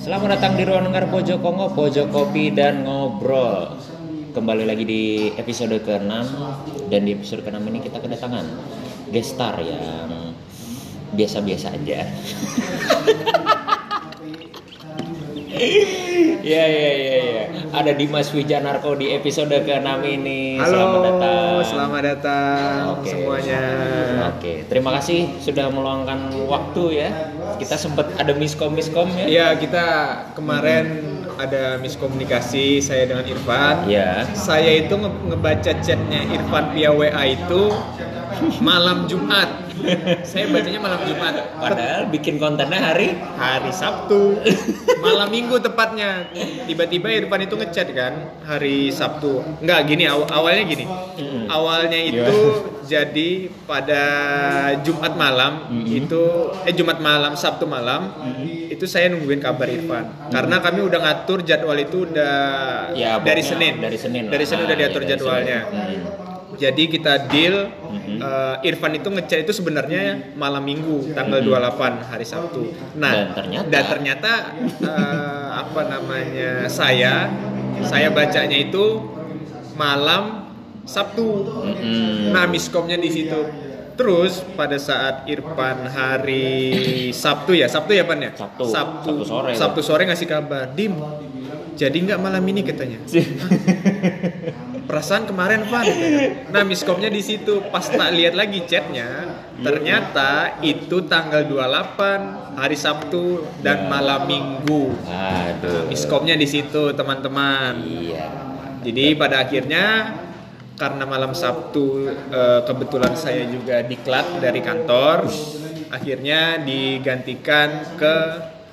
Selamat datang di ruang dengar Pojokomo, Pojokopi dan Ngobrol. Kembali lagi di episode ke-6. Dan di episode ke-6 ini kita kedatangan guest star yang biasa-biasa aja. Ya. Ada Dimas Wijanarko di episode ke-6 ini. Halo, selamat datang okay, semuanya. Oke, terima kasih sudah meluangkan waktu ya. Kita sempat ada miskom ya. Iya, kita kemarin ada miskomunikasi saya dengan Irfan. Iya. Saya itu ngebaca chatnya Irfan via WA itu malam Jumat. Saya bacanya malam Jumat. Padahal bikin kontennya hari Sabtu. Malam Minggu tepatnya. Tiba-tiba Irfan itu ngechat kan hari Sabtu. Enggak, gini awalnya gini. Awalnya itu jadi pada Jumat malam itu Jumat malam, Sabtu malam itu saya nungguin kabar Irfan. Karena kami udah ngatur jadwal itu udah ya, dari Senin udah diatur ya, jadwalnya. Jadi kita deal Irfan itu ngechat itu sebenarnya malam Minggu tanggal 28 hari Sabtu. Nah, dan ternyata saya bacanya itu malam Sabtu. Nah, miskomnya di situ. Terus pada saat Irfan hari Sabtu sore ngasih kabar, "Dim, jadi nggak malam ini," katanya. Perasaan kemarin Van. Nah, miskomnya di situ. Pas tak lihat lagi chatnya, ternyata itu tanggal 28 hari Sabtu dan malam Minggu. Aduh. Miskomnya di situ, teman-teman. Iya. Jadi pada akhirnya karena malam Sabtu kebetulan saya juga diklat dari kantor, akhirnya digantikan ke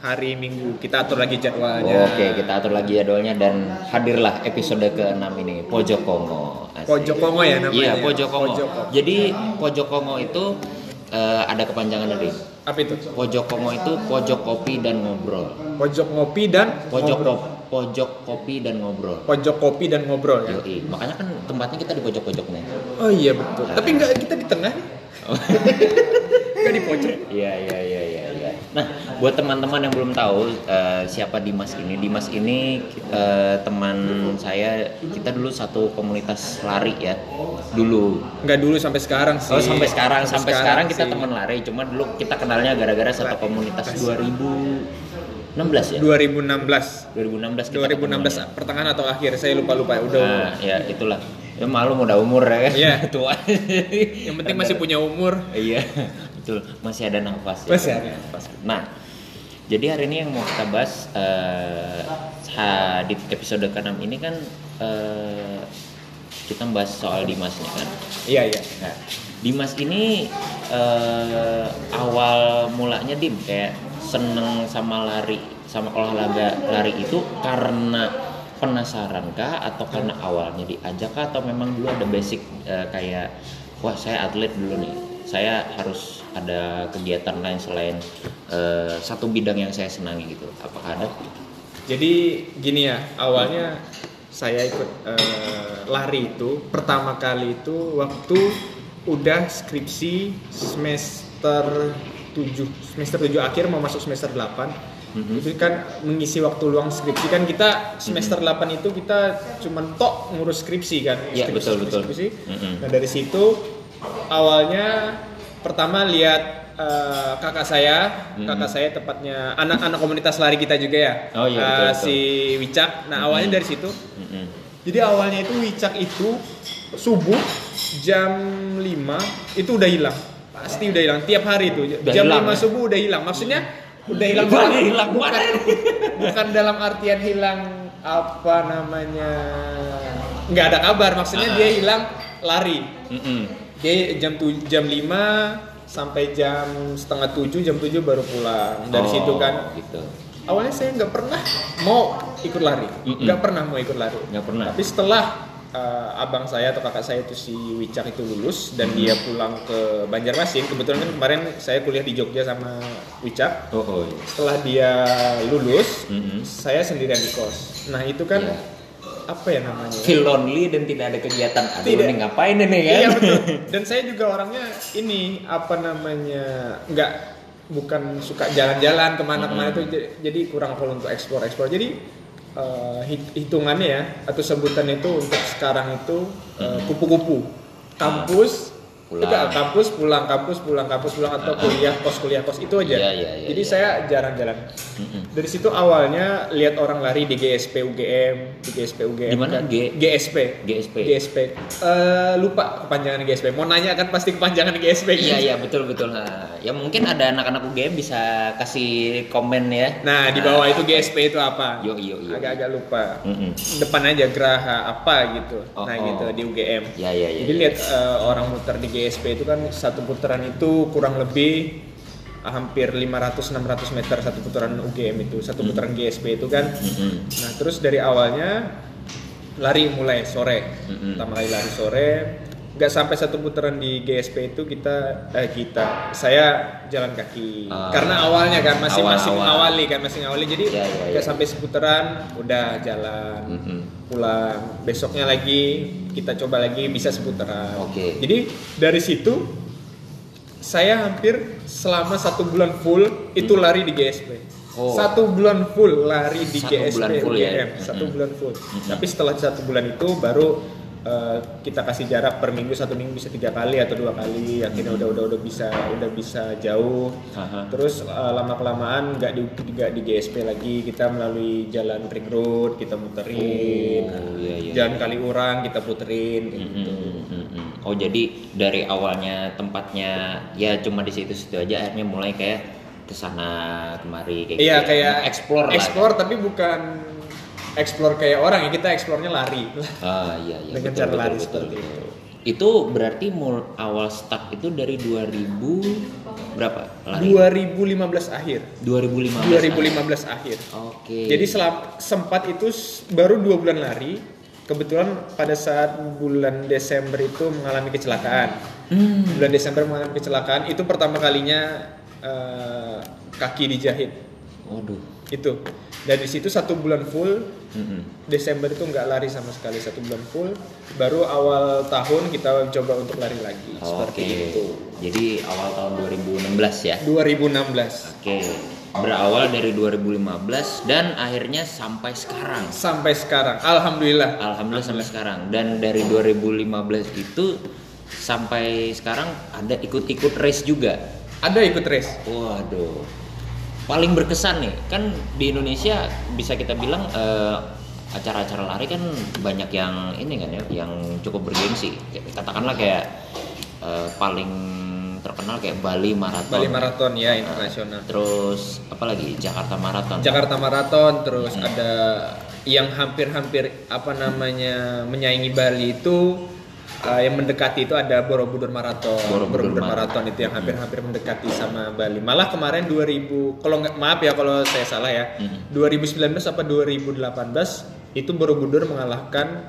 hari Minggu. Kita atur lagi jadwalnya. Oke, kita atur lagi jadwalnya dan hadirlah episode ke-6 ini, Pojokomo. Pojokomo ya namanya. Iya, Pojokomo. Jadi Pojokomo itu ada kepanjangan dari apa itu? Pojokomo itu pojok kopi dan ngobrol. Pojok kopi dan ngobrol ya. Yoi. Makanya kan tempatnya kita di pojok-pojoknya. Oh iya betul. Tapi enggak, kita di tengah. Enggak di pojok. Iya. Nah, buat teman-teman yang belum tahu siapa Dimas ini teman saya, kita dulu satu komunitas lari ya. Dulu. Enggak dulu, sampai sekarang sih. Oh, sampai sekarang kita teman lari, cuma dulu kita kenalnya gara-gara satu komunitas 2016 pertengahan atau akhir, saya lupa udah. Ya itulah. Ya malu udah umur ya. Iya. Tua. Yang penting masih punya umur. Iya. Betul, masih ada nafas. Masih ada nafas. Nah, jadi hari ini yang mau kita bahas di episode ke-6 ini kan kita bahas soal Dimasnya kan. Iya. Nah, Dimas ini awal mulanya Dim kayak seneng sama lari, sama olahraga lari itu karena penasaran kah atau karena awalnya diajak kah atau memang dulu ada basic kayak wah saya atlet dulu nih. Saya harus ada kegiatan lain selain satu bidang yang saya senangi gitu. Apakah ada? Jadi gini ya, awalnya saya ikut lari itu pertama kali itu waktu udah skripsi semester 7 akhir mau masuk semester 8. Itu kan mengisi waktu luang skripsi kan, kita semester 8 itu kita cuman ngurus skripsi kan. Iya betul. Skripsi. Nah dari situ awalnya pertama lihat kakak saya tepatnya anak-anak komunitas lari kita juga ya. Oh, iya, betul. Si Wicak. Nah awalnya dari situ. Jadi awalnya itu Wicak itu subuh jam 5 itu udah hilang, pasti udah hilang tiap hari itu jam 5 ya? Subuh udah hilang, maksudnya udah hilang bukan dalam artian hilang nggak ada kabar, maksudnya dia hilang lari. Dia jam 5 sampai jam 6:30, jam 7 baru pulang. Dari situ kan gitu. Awalnya saya nggak pernah mau ikut lari. Tapi setelah abang saya atau kakak saya itu si Wicak itu lulus dan dia pulang ke Banjarmasin, kebetulan kan kemarin saya kuliah di Jogja sama Wicak. Iya. Setelah dia lulus saya sendirian di kos. Nah itu kan apa ya namanya? Feel lonely dan tidak ada kegiatan. Ini ngapain ini kan? Iya betul. Dan saya juga orangnya ini nggak bukan suka jalan-jalan kemana-kemana itu, jadi kurang full untuk explore. Jadi hitungannya ya atau sebutan itu untuk sekarang itu kupu-kupu kampus. Pulang kampus atau kuliah kos itu aja. Iya, jadi saya jarang jalan. Dari situ awalnya lihat orang lari di GSP UGM. Dimana? Kan? GSP. Lupa kepanjangan GSP. Mau nanya kan pasti kepanjangan GSP. Iya iya betul. Ya mungkin ada anak-anak UGM bisa kasih komen ya. Nah di bawah itu GSP itu apa? Yo. Agak-agak lupa. Depan aja Graha apa gitu. Gitu di UGM. Iya. Jadi lihat orang muter di GSP itu kan satu putaran itu kurang lebih hampir 500-600 meter satu putaran UGM itu, satu putaran GSP itu kan. Nah terus dari awalnya lari mulai sore, pertama kali lari sore, nggak sampai satu putaran di GSP itu saya jalan kaki karena awalnya kan masih ngawali jadi nggak sampai seputaran udah jalan pulang, besoknya lagi kita coba lagi bisa seputaran. Jadi dari situ saya hampir selama 1 bulan full itu lari di GSP. 1 bulan full lari di GSP UGM ya. 1 bulan full. Tapi setelah 1 bulan itu baru kita kasih jarak per minggu, 1 minggu bisa 3 kali atau 2 kali, akhirnya udah bisa jauh. Terus lama kelamaan nggak di GSP lagi, kita melalui jalan ring road kita muterin, jalan Kaliurang kita puterin gitu. Oh jadi dari awalnya tempatnya ya cuma di situ aja, akhirnya mulai kayak kesana kemari kayak kayak explore tapi bukan explore kayak orang ya, kita explore-nya lari. Dengan cara lari seperti itu. Itu berarti awal start itu dari 2000 berapa? Lari? 2015 akhir. Oke. Jadi sempat itu baru 2 bulan lari. Kebetulan pada saat bulan Desember itu mengalami kecelakaan. Itu pertama kalinya kaki dijahit. Waduh. Itu. Dari situ 1 bulan full, Desember itu nggak lari sama sekali, 1 bulan full. Baru awal tahun kita coba untuk lari lagi, seperti itu. Jadi awal tahun 2016 ya? 2016. Berawal dari 2015 dan akhirnya sampai sekarang. Alhamdulillah sampai sekarang. Dan dari 2015 itu sampai sekarang ada ikut-ikut race juga? Ada ikut race. Waduh. Paling berkesan nih kan di Indonesia bisa kita bilang acara-acara lari kan banyak yang ini kan ya, yang cukup bergengsi, katakanlah kayak paling terkenal kayak Bali Marathon ya internasional, terus apalagi Jakarta Marathon terus ada yang hampir menyaingi Bali itu. Yang mendekati itu ada Borobudur Marathon itu yang hampir mendekati sama Bali. Malah kemarin 2000 kalau saya salah ya. 2019 apa 2018 itu Borobudur mengalahkan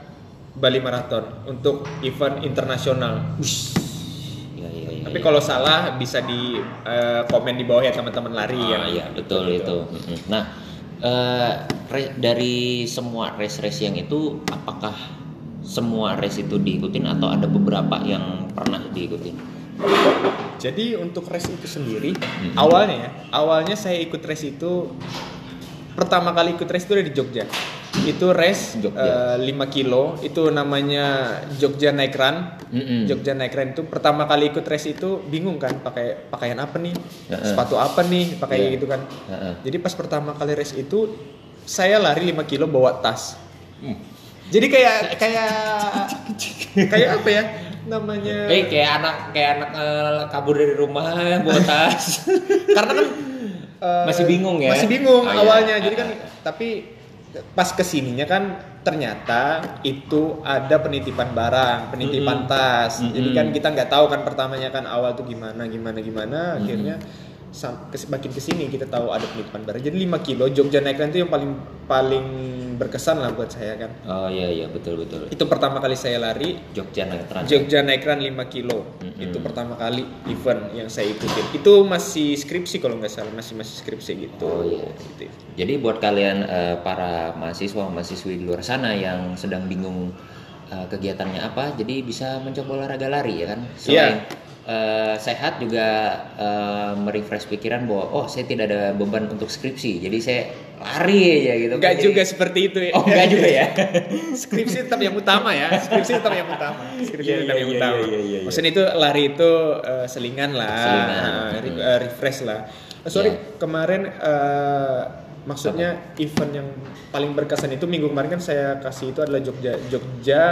Bali Marathon untuk event internasional. Tapi kalau salah bisa di komen di bawah ya teman-teman lari ya. Betul. Nah, dari semua race yang itu apakah semua race itu diikutin atau ada beberapa yang pernah diikutin? Jadi untuk race itu sendiri awalnya saya ikut race itu, pertama kali ikut race itu dari Jogja. Itu race Jogja. 5 kilo itu namanya Jogja Night Run. Jogja Night Run itu pertama kali ikut race itu bingung kan pakai pakaian apa nih? Sepatu apa nih? Pakai gitu kan. Jadi pas pertama kali race itu saya lari 5 kilo bawa tas. Jadi kayak apa ya namanya? Kayak anak kabur dari rumah bawa tas. Karena kan masih bingung awalnya. Jadi kan tapi pas kesininya kan ternyata itu ada penitipan tas. Jadi kan kita nggak tahu kan pertamanya kan awal tuh gimana. Akhirnya makin kesini kita tahu ada penitipan barang. Jadi 5 kilo Jogja Night Run itu yang paling berkesan lah buat saya kan. Betul. Itu pertama kali saya lari Jogja Night Run 5 kilo. Itu pertama kali event yang saya ikutin. Itu masih skripsi kalau nggak salah, masih skripsi gitu. Gitu. Jadi buat kalian para mahasiswi di luar sana yang sedang bingung kegiatannya apa, jadi bisa mencoba olahraga lari ya kan. Selain sehat juga merefresh pikiran bahwa oh saya tidak ada beban untuk skripsi, jadi saya lari aja gitu. Gak jadi, juga seperti itu ya. Oh gak juga ya. Skripsi tetap yang utama ya. Skripsi tetap yang utama. Iya. Maksudnya itu lari itu selingan lah. Refresh lah. Kemarin maksudnya event yang paling berkesan itu minggu kemarin kan saya kasih itu adalah Jogja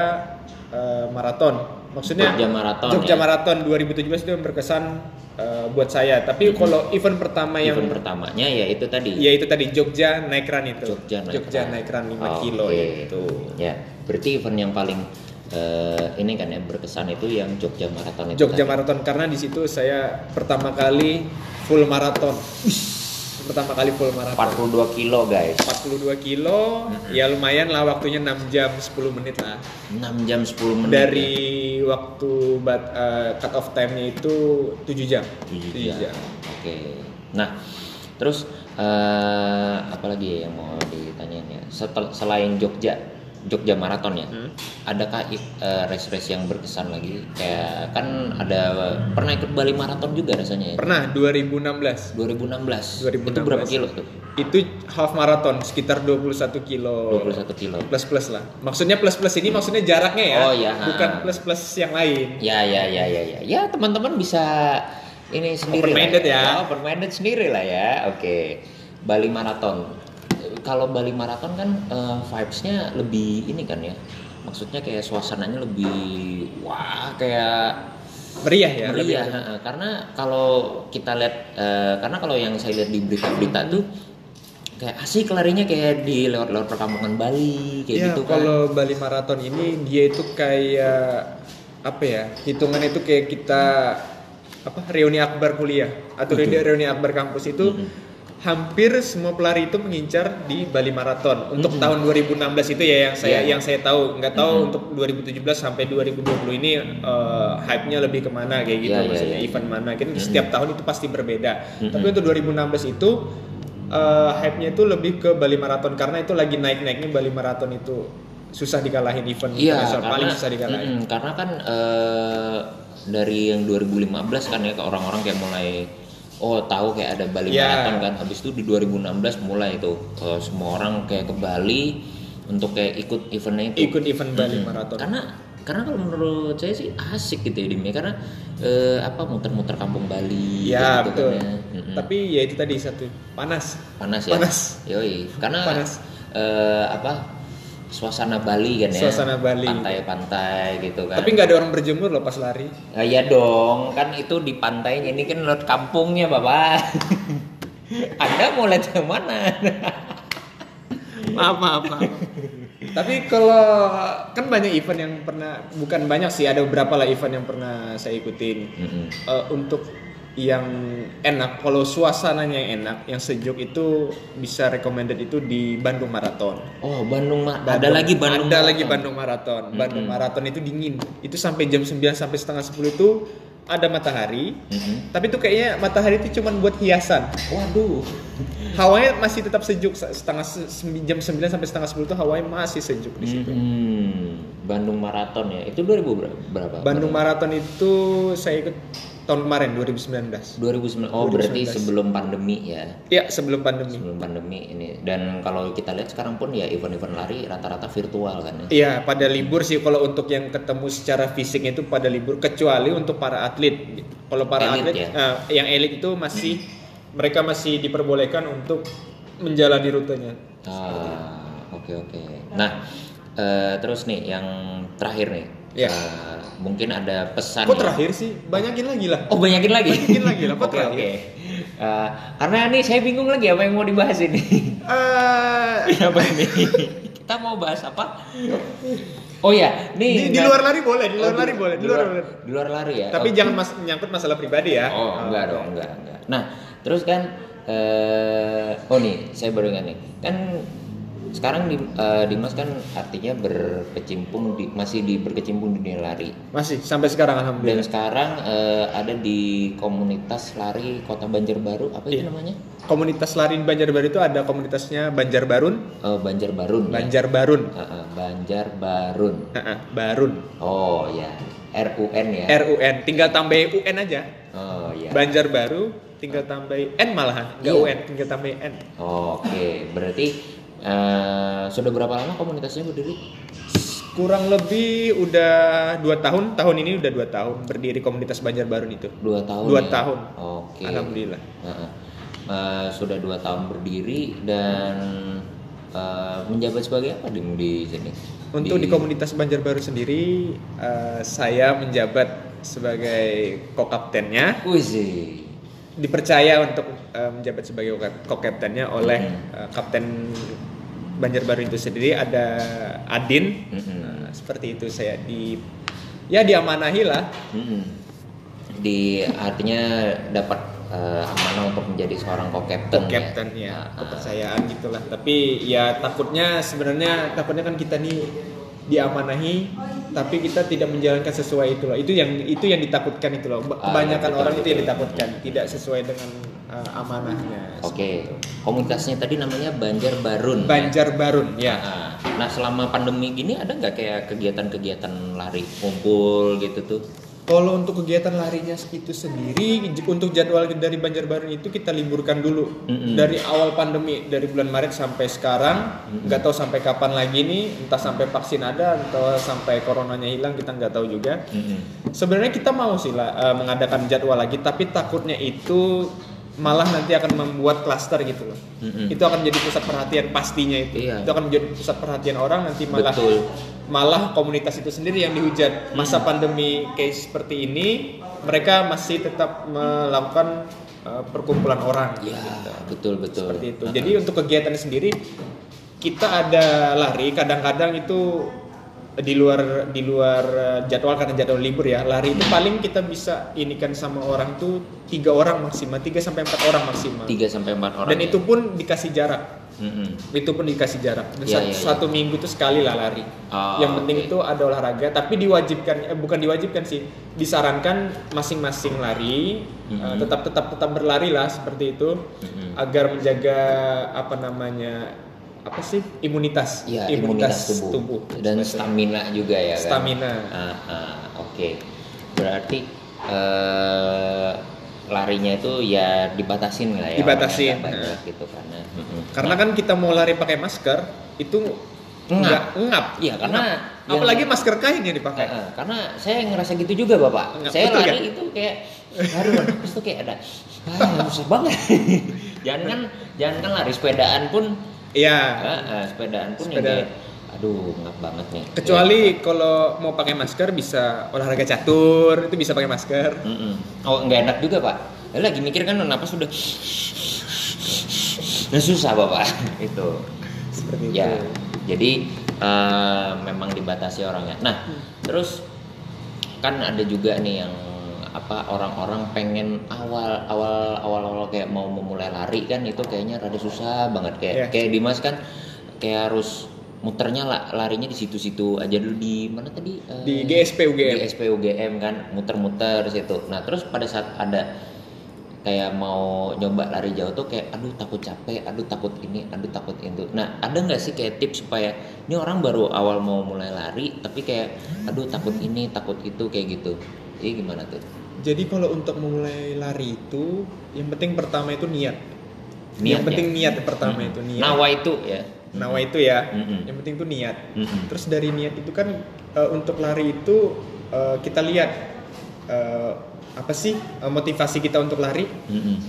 Marathon. Maksudnya Jogja Marathon 2017 itu yang berkesan buat saya. Tapi kalau event pertamanya ya itu tadi Jogja Night Run itu. Jogja Night Run 5 kilo itu. Ya, berarti event yang paling ini kan yang berkesan itu yang Jogja Marathon itu. Jogja Marathon karena di situ saya pertama kali full marathon. 42 kilo guys. 42 kilo, ya lumayan lah waktunya 6 jam 10 menit lah. 6 jam 10 menit. Dari waktu cut off time-nya itu 7 jam. Oke. Nah, terus apalagi ya yang mau ditanyain ya? Selain Jogja Marathon ya. Adakah race yang berkesan lagi? Kayak kan pernah ikut Bali Marathon juga rasanya ya? Pernah, 2016. Itu berapa kilo tuh? Itu half marathon sekitar 21 kilo. Plus lah. Maksudnya plus ini maksudnya jaraknya ya. Oh, ya. Bukan plus yang lain. Ya. Ya, teman-teman bisa ini sendiri. Open minded sendiri lah ya. Oke. Bali Marathon. Kalau Bali Marathon kan vibes-nya lebih ini kan ya, maksudnya kayak suasananya lebih wah kayak meriah. Karena kalau kita lihat kalau yang saya lihat di berita-berita tuh kayak asik larinya kayak di lewat-lewat perkampungan Bali kayak ya, gitu kan. Kalau Bali Marathon ini dia itu kayak apa ya, hitungan itu kayak kita reuni akbar kuliah atau reuni akbar kampus itu. Hampir semua pelari itu mengincar di Bali Marathon untuk tahun 2016 itu ya yang saya tahu. Nggak tahu untuk 2017 sampai 2020 ini hype-nya lebih kemana kayak gitu, maksudnya event mana kan setiap tahun itu pasti berbeda. Tapi untuk 2016 itu hype-nya itu lebih ke Bali Marathon karena itu lagi naik-naiknya. Bali Marathon itu susah dikalahin event internasional, paling susah dikalahin. Karena kan dari yang 2015 kan ya ke orang-orang kayak mulai tahu kayak ada Bali Marathon kan. Habis itu di 2016 mulai itu semua orang kayak ke Bali untuk kayak ikut eventnya itu. Ikut event Bali Marathon. Karena kalau menurut saya sih asik gitu ya Dimnya, karena muter-muter kampung Bali gitu kan ya. Tapi ya itu tadi satu panas. Yoi, karena panas. Suasana Bali. Pantai-pantai gitu kan. Tapi nggak ada orang berjemur loh pas lari. Nah, ya dong, kan itu di pantainya, ini kan lewat kampungnya Bapak. Anda mau lihat yang mana? Maaf. Tapi kalau kan banyak event yang pernah, bukan banyak sih, ada beberapa lah event yang pernah saya ikutin. Untuk yang enak, kalau suasananya yang enak, yang sejuk itu bisa recommended itu di Bandung Marathon. Oh, Bandung Marathon. Bandung Marathon itu dingin. Itu sampai jam 9 sampai setengah 10 itu ada matahari. Tapi itu kayaknya matahari itu cuma buat hiasan. Waduh. Hawanya masih tetap sejuk, jam 9 sampai setengah 10 itu hawanya masih sejuk di situ. Bandung Marathon ya. Itu 2000 berapa? Bandung Marathon itu saya ikut tahun kemarin 2019. Oh, berarti sebelum pandemi ya. Iya, sebelum pandemi ini. Dan kalau kita lihat sekarang pun ya event-event lari rata-rata virtual kan ya. Iya, pada libur sih kalau untuk yang ketemu secara fisik itu pada libur, kecuali untuk para atlet. Kalau para atlet ya? Yang elit itu masih mereka masih diperbolehkan untuk menjalani rutenya. Oke. Nah, terus nih yang terakhir nih. Ya. Mungkin ada pesan. Kok terakhir sih? Banyakin lagi lah. Kok terakhir? Okay. Karena nih saya bingung lagi apa yang mau dibahas ini. Apa ini? Kita mau bahas apa? Oh ya, nih di luar lari boleh, di luar lari ya. Tapi jangan menyangkut masalah pribadi ya. Oh, enggak. Nah, terus kan nih saya baru ingat nih. Kan sekarang Dimas kan artinya berkecimpung di dunia lari. Masih sampai sekarang alhamdulillah. Dan sekarang ada di komunitas lari Kota Banjarbaru, apa itu namanya? Komunitas lari di Banjarbaru itu ada komunitasnya Banjarbarun. Banjarbarun. Banjarbarun. RUN ya. RUN, tinggal tambahin UN aja. Oh iya. Banjarbaru tinggal tambahin N malahan, enggak UN, tinggal tambahin N. Oh, oke, berarti sudah berapa lama komunitasnya berdiri? Kurang lebih udah 2 tahun, tahun ini udah 2 tahun berdiri komunitas Banjarbarun itu. 2 tahun. 2 ya? Tahun. Oke. Alhamdulillah. Sudah 2 tahun berdiri dan menjabat sebagai apa di sini? Untuk di komunitas Banjarbarun sendiri saya menjabat sebagai co-kaptennya. Uzi. Dipercaya untuk menjabat sebagai co-kaptennya oleh kapten Banjarbarun itu sendiri ada Adin, nah, seperti itu saya diamanahi lah, di artinya dapat amanah untuk menjadi seorang co-captain, ya kepercayaan gitulah. Tapi ya takutnya kan kita nih diamanahi, tapi kita tidak menjalankan sesuai itu loh. Itu yang ditakutkan itu loh. Kebanyakan orang itu yang ditakutkan, tidak sesuai dengan amanahnya. Oke. Komunitasnya tadi namanya Banjarbarun. Banjarbarun, ya. Nah, selama pandemi gini ada nggak kayak kegiatan-kegiatan lari kumpul gitu tuh? Kalau untuk kegiatan larinya itu sendiri, untuk jadwal dari Banjarbarun itu kita liburkan dulu dari awal pandemi, dari bulan Maret sampai sekarang. Nggak tahu sampai kapan lagi nih, entah sampai vaksin ada atau sampai coronanya hilang, kita nggak tahu juga. Sebenarnya kita mau sih mengadakan jadwal lagi, tapi takutnya itu malah nanti akan membuat klaster gitu loh. Itu akan jadi pusat perhatian pastinya itu. Iya. Itu akan menjadi pusat perhatian orang nanti malah. Betul. Malah komunitas itu sendiri yang dihujat. Masa pandemi kayak seperti ini, mereka masih tetap melakukan perkumpulan orang. Iya, gitu. Betul. Seperti itu. Jadi untuk kegiatan sendiri kita ada lari, kadang-kadang itu di luar jadwal karena jadwal libur ya. Lari itu paling kita bisa inikan sama orang tuh 3 orang maksimal, 3 sampai 4 orang maksimal. 3 sampai 4 orang. Dan itu pun dikasih jarak. Itu pun dikasih jarak. Satu minggu tuh sekali lah lari. Yang penting itu ada olahraga, tapi bukan diwajibkan sih. Disarankan masing-masing lari tetap berlari lah seperti itu agar menjaga imunitas, imunitas tubuh. Dan stamina juga ya kan? Stamina. Oke. Berarti larinya itu ya dibatasin lah ya. Dibatasin. Banyak gitu karena kan kita mau lari pakai masker itu ngap. Iya, karena apalagi masker kain yang dipakai. Karena saya ngerasa gitu juga, Bapak. Ngap, saya betul, lari kan? Itu kayak aduh, terus tuh kayak ada susah banget. jangan kan lari sepedaan pun. Iya. Sepedaan pun ya. Aduh, ngap banget nih. Kecuali kalau mau pakai masker bisa olahraga catur, itu bisa pakai masker. Oh, nggak enak juga, Pak. Lagi mikir kan napas udah. Nah, susah, Bapak. Itu. Seperti ya, itu. Jadi memang dibatasi orangnya. Nah, terus kan ada juga nih yang orang-orang pengen awal kayak mau memulai lari kan itu kayaknya rada susah banget kayak Dimas kan kayak harus muternya larinya di situ-situ aja dulu di mana tadi di GSP UGM kan muter-muter situ. Nah, terus pada saat ada kayak mau nyoba lari jauh tuh kayak aduh takut capek, aduh takut ini, aduh takut itu. Nah, ada nggak sih kayak tips supaya ini orang baru awal mau mulai lari tapi kayak aduh takut ini, takut itu kayak gitu. Jadi gimana tuh? Jadi kalau untuk memulai lari itu yang penting pertama itu niat yang penting niat pertama itu niat. Nawa itu ya yang penting itu niat. Terus dari niat itu kan untuk lari itu kita lihat apa sih motivasi kita untuk lari,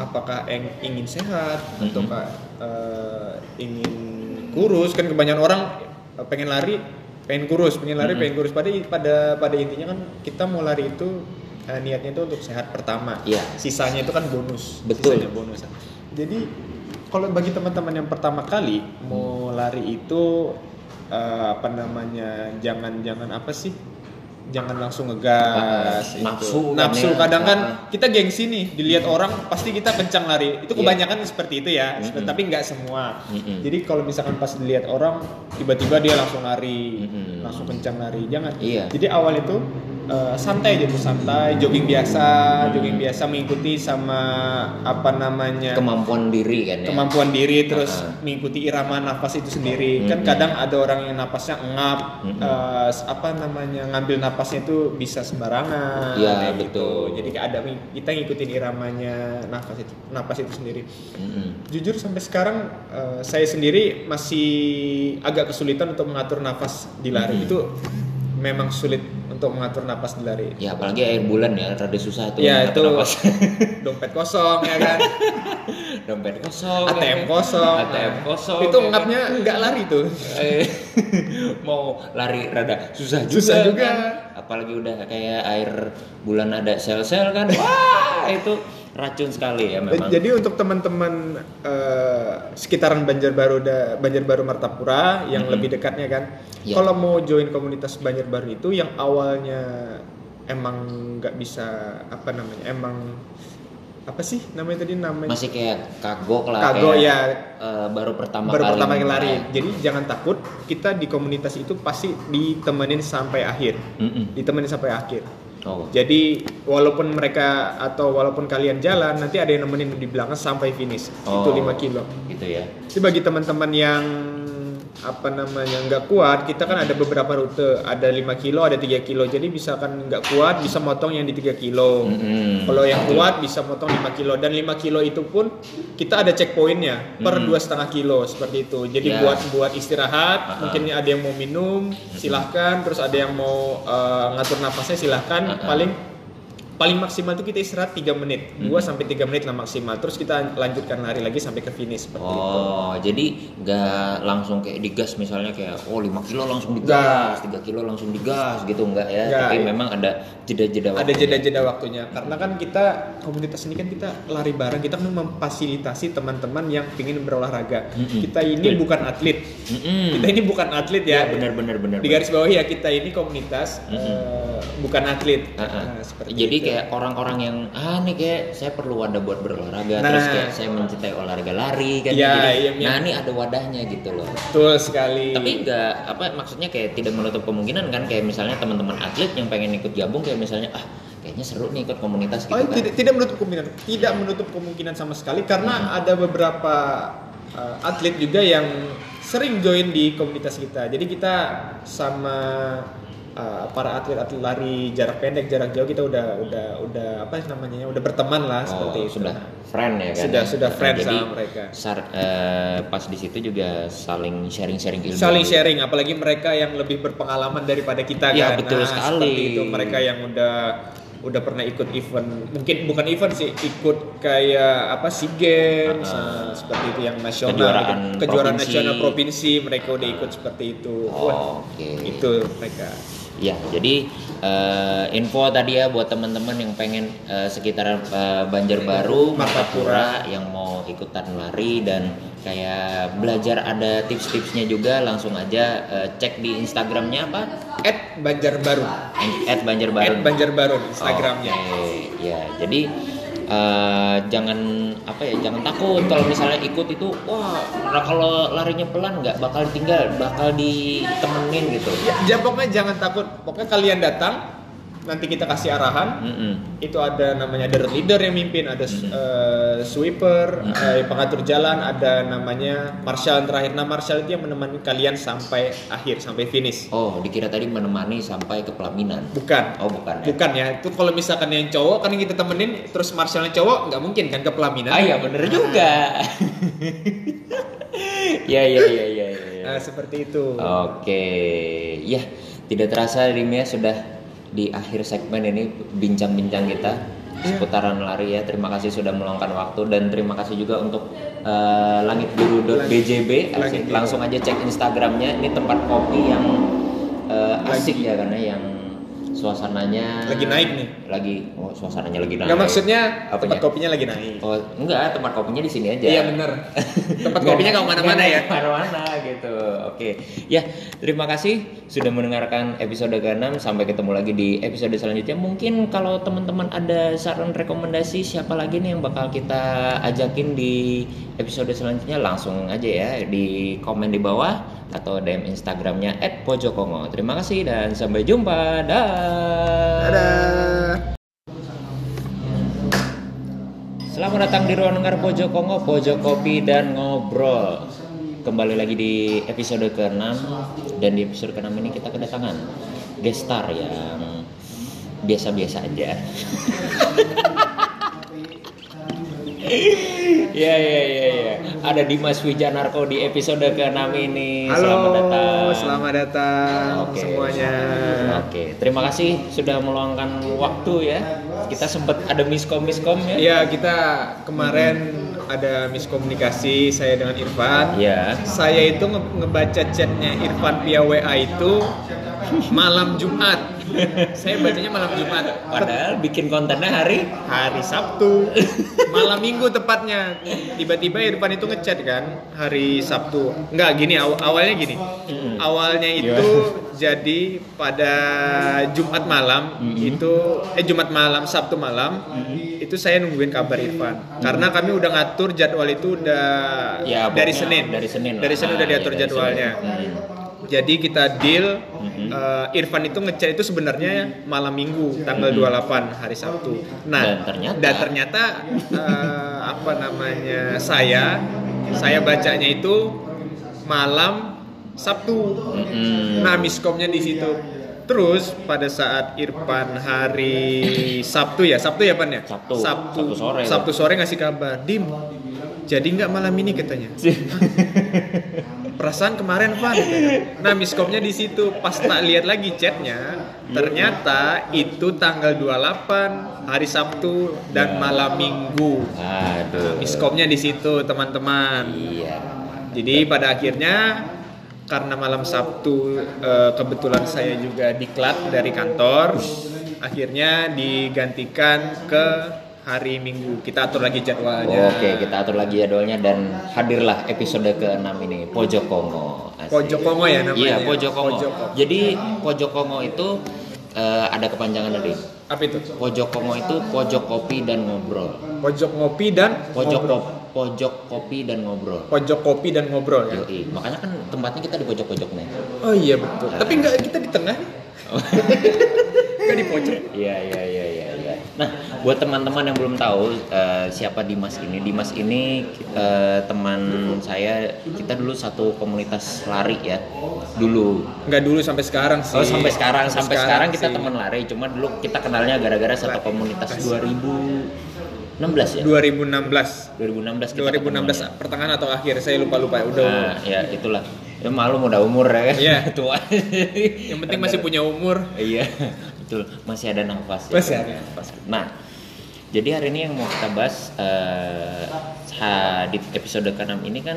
apakah ingin sehat ataukah ingin kurus. Kan kebanyakan orang pengen lari pengen kurus, pada intinya kan kita mau lari itu niatnya itu untuk sehat pertama. Iya. Sisanya itu kan bonus. Betul. Sisanya bonus. Jadi kalau bagi teman-teman yang pertama kali mau lari itu jangan langsung ngegas. Nafsu kadang kan kita gengsi nih dilihat orang pasti kita kencang lari itu kebanyakan seperti itu ya. Tapi nggak semua. Jadi kalau misalkan pas dilihat orang tiba-tiba dia langsung lari langsung kencang lari jangan. Jadi awal itu santai gitu, santai jogging biasa mengikuti sama apa namanya kemampuan diri kan ya, kemampuan diri terus mengikuti irama nafas itu sendiri. Kan kadang ada orang yang nafasnya engap, apa namanya ngambil nafasnya itu bisa sembarangan ya, betul gitu. Jadi ada kita ngikutin iramanya nafas itu sendiri. Jujur sampai sekarang saya sendiri masih agak kesulitan untuk mengatur nafas di lari. Itu memang sulit untuk mengatur napas di lari. Ya apalagi air bulan ya, rada susah itu ya, mengatur napas. Dompet kosong ya kan. Dompet kosong. ATM kosong. Itu ya ngapnya kan? Nggak lari tuh. Mau lari rada susah juga. Kan? Apalagi udah kayak air bulan ada sel-sel kan. Wah, itu racun sekali ya memang. Jadi untuk teman-teman sekitaran Banjarbaru Martapura yang lebih dekatnya kan, kalau mau join komunitas Banjarbaru itu yang awalnya emang nggak bisa namanya masih kayak kagok ya, baru pertama kali lari. Jadi jangan takut, kita di komunitas itu pasti ditemenin sampai akhir. Oh. Jadi walaupun mereka atau walaupun kalian jalan, nanti ada yang nemenin di belakang sampai finish. Oh. Itu 5 kilo. Gitu ya. Jadi bagi teman-teman yang nggak kuat, kita kan ada beberapa rute, ada 5 kilo, ada 3 kilo. Jadi bisa kan nggak kuat, bisa motong yang di 3 kilo. Kalau yang kuat bisa motong 5 kilo dan 5 kilo itu pun kita ada checkpointnya per 2,5 kilo seperti itu. Jadi buat istirahat, mungkin ada yang mau minum, silahkan. Terus ada yang mau ngatur nafasnya silahkan. Paling maksimal itu kita istirahat 3 menit, 2-3 menit lah maksimal. Terus kita lanjutkan lari lagi sampai ke finish seperti itu. Oh, jadi nggak langsung kayak digas misalnya kayak 5 kilo langsung digas, 3 kilo langsung digas gitu, enggak ya. Gak, tapi memang ada jeda-jeda waktunya. Ada jeda-jeda waktunya. Karena kan kita komunitas ini kan kita lari bareng, kita kan memfasilitasi teman-teman yang pingin berolahraga. Kita ini bukan atlet. Kita ini bukan atlet ya. Benar. Di garis bawah ya, kita ini komunitas bukan atlet. Seperti jadi itu. Kayak orang-orang yang nih kayak saya perlu wadah buat berolahraga, terus kayak saya mencintai olahraga lari kan ya, jadi ini ada wadahnya gitu loh. Betul sekali. Tapi enggak maksudnya kayak tidak menutup kemungkinan kan kayak misalnya teman-teman atlet yang pengen ikut gabung kayak misalnya kayaknya seru nih ikut komunitas gitu. Tidak menutup kemungkinan sama sekali karena ada beberapa atlet juga yang sering join di komunitas kita. Jadi kita sama para atlet lari jarak pendek, jarak jauh kita udah berteman lah seperti itu. Sudah friend ya kan. Sudah friend jadi, sama mereka. Pas di situ juga saling sharing ilmu. Saling sharing, apalagi mereka yang lebih berpengalaman daripada kita kan. Betul sekali. Seperti itu, mereka yang udah pernah ikut event. Mungkin bukan event sih, ikut kayak SEA Games seperti itu yang nasional. Kejuaraan nasional provinsi mereka udah ikut seperti itu. Itu mereka. Ya, jadi info tadi ya buat teman-teman yang pengen sekitaran Banjarbaru, Martapura yang mau ikutan lari dan kayak belajar ada tips-tipsnya juga, langsung aja cek di Instagramnya apa? @Banjarbarun Instagramnya. Ya, jadi jangan takut kalau misalnya ikut itu kalau larinya pelan nggak bakal ditinggal, bakal ditemenin gitu ya, pokoknya jangan takut, pokoknya kalian datang nanti kita kasih arahan. Itu ada namanya ada leader yang mimpin, ada sweeper, pengatur jalan, ada namanya marshal. Terakhir marshal itu yang menemani kalian sampai akhir, sampai finish. Dikira tadi menemani sampai ke pelaminan. Bukan ya. Itu kalau misalkan yang cowok kan yang kita temenin, terus marshalnya cowok nggak mungkin kan ke pelaminan. Iya bener juga. Ya. Nah, seperti itu. Ya tidak terasa Rimya sudah di akhir segmen ini bincang-bincang kita seputaran lari ya. Terima kasih sudah meluangkan waktu dan terima kasih juga untuk langitbiru.bjb. Langsung aja cek Instagramnya. Ini tempat kopi yang asik ya karena yang suasananya lagi naik nih. Suasananya lagi naik. Enggak maksudnya tempat kopinya lagi naik. Enggak, tempat kopinya di sini aja. Iya benar. Tempat kopinya enggak mana-mana ya. Mana-mana gitu. Oke. Ya, terima kasih sudah mendengarkan episode ke-6. Sampai ketemu lagi di episode selanjutnya. Mungkin kalau teman-teman ada saran rekomendasi siapa lagi nih yang bakal kita ajakin di episode selanjutnya, langsung aja ya di komen di bawah atau DM Instagramnya @pojokomo. Terima kasih dan sampai jumpa. Dah. Dadah. Selamat datang di ruang dengar Pojokomo, Pojokopi dan Ngobrol. Kembali lagi di episode ke-6. Dan di episode ke-6 ini kita kedatangan guest star yang biasa-biasa aja. Ya. Ada Dimas Wijanarko di episode ke-6 ini. Halo, selamat datang semuanya. Oke, terima kasih sudah meluangkan waktu ya. Kita sempat ada miskom ya. Iya, kita kemarin ada miskomunikasi saya dengan Irfan. Ya. Saya itu ngebaca chatnya Irfan via WA itu malam Jumat. Saya bacanya malam Jumat. Padahal bikin kontennya hari Sabtu. Malam Minggu tepatnya. Tiba-tiba Irfan itu ngechat kan hari Sabtu. Enggak, gini awalnya gini. Awalnya itu jadi pada Jumat malam itu Sabtu malam itu saya nungguin kabar Irfan. Karena kami udah ngatur jadwal itu udah ya, dari Senin udah diatur jadwalnya. Jadi kita deal Irfan itu ngechat itu sebenarnya malam Minggu tanggal 28 hari Sabtu. Nah, dan ternyata saya bacanya itu malam Sabtu. Nah, miskomnya di situ. Terus pada saat Irfan hari Sabtu ya Pan ya? Sabtu sore ngasih kabar, "Dim, jadi nggak malam ini," katanya. Perasaan kemarin Van. Nah, miskomnya di situ. Pas tak lihat lagi chatnya, ternyata itu tanggal 28 hari Sabtu dan malam Minggu. Aduh. Miskomnya di situ, teman-teman. Iya. Jadi pada akhirnya karena malam Sabtu kebetulan saya juga diklat dari kantor, akhirnya digantikan ke hari Minggu. Kita atur lagi jadwalnya. Oke, kita atur lagi jadwalnya dan hadirlah episode ke-6 ini, Pojokomo. Asik. Pojokomo ya namanya. Iya, Pojokomo. Jadi Pojokomo itu ada kepanjangan dari apa itu? Pojokomo itu pojok kopi dan ngobrol. Pojok kopi dan ngobrol ya. Yoi. Makanya kan tempatnya kita di pojok-pojoknya. Oh iya betul. Tapi enggak, kita di tengah. Enggak di pojok. Iya. Nah, buat teman-teman yang belum tahu siapa Dimas ini teman saya, kita dulu satu komunitas lari ya. Dulu. Enggak dulu, sampai sekarang sih. Oh, sampai sekarang kita teman lari, cuma dulu kita kenalnya gara-gara satu komunitas 2016 kita pertengahan atau akhir, saya lupa ya udah. Nah, ya itulah. Ya malu udah umur ya kan. Yeah. Tua. Yang penting masih punya umur. Iya. Betul, masih ada nafas. Masih ada nafas. Nah, jadi hari ini yang mau kita bahas di episode ke-6 ini kan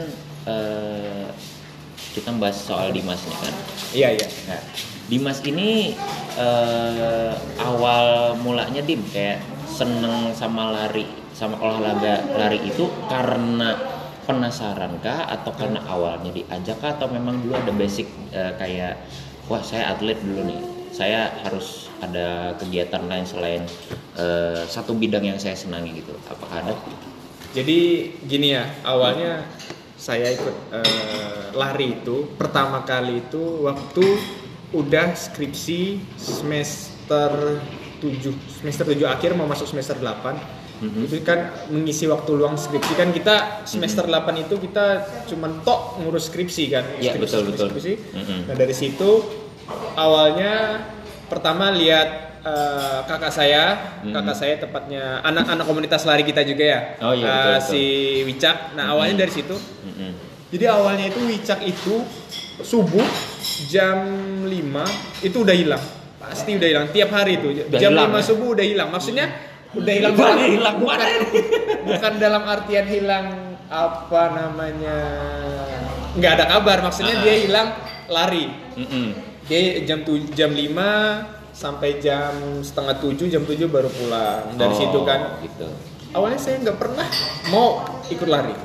kita bahas soal Dimas nih kan. Iya. Nah, Dimas ini awal mulanya Dim kayak seneng sama lari, sama olahraga lari itu karena penasaran kah atau karena awalnya diajak kah atau memang dulu ada basic kayak wah saya atlet dulu nih, saya harus ada kegiatan lain selain satu bidang yang saya senangi gitu, apakah ada? Jadi gini ya, awalnya saya ikut lari itu pertama kali itu waktu udah skripsi semester 7 akhir mau masuk semester 8. Itu kan mengisi waktu luang skripsi kan, kita semester 8 itu kita cuman ngurus skripsi kan. Iya, betul. Nah, dari situ awalnya pertama lihat kakak saya tepatnya anak-anak komunitas lari kita juga ya. Oh, iya, betul. Si Wicak. Nah, awalnya dari situ. Jadi awalnya itu Wicak itu subuh jam 5 itu udah hilang. Pasti udah hilang tiap hari itu. Jam 5 subuh udah hilang. Maksudnya udah hilang banget. Bukan dalam artian hilang nggak ada kabar. Maksudnya dia hilang lari. Dia jam 5 sampai jam 6:30, jam 7 baru pulang. Dari situ kan gitu. Awalnya saya nggak pernah mau ikut lari.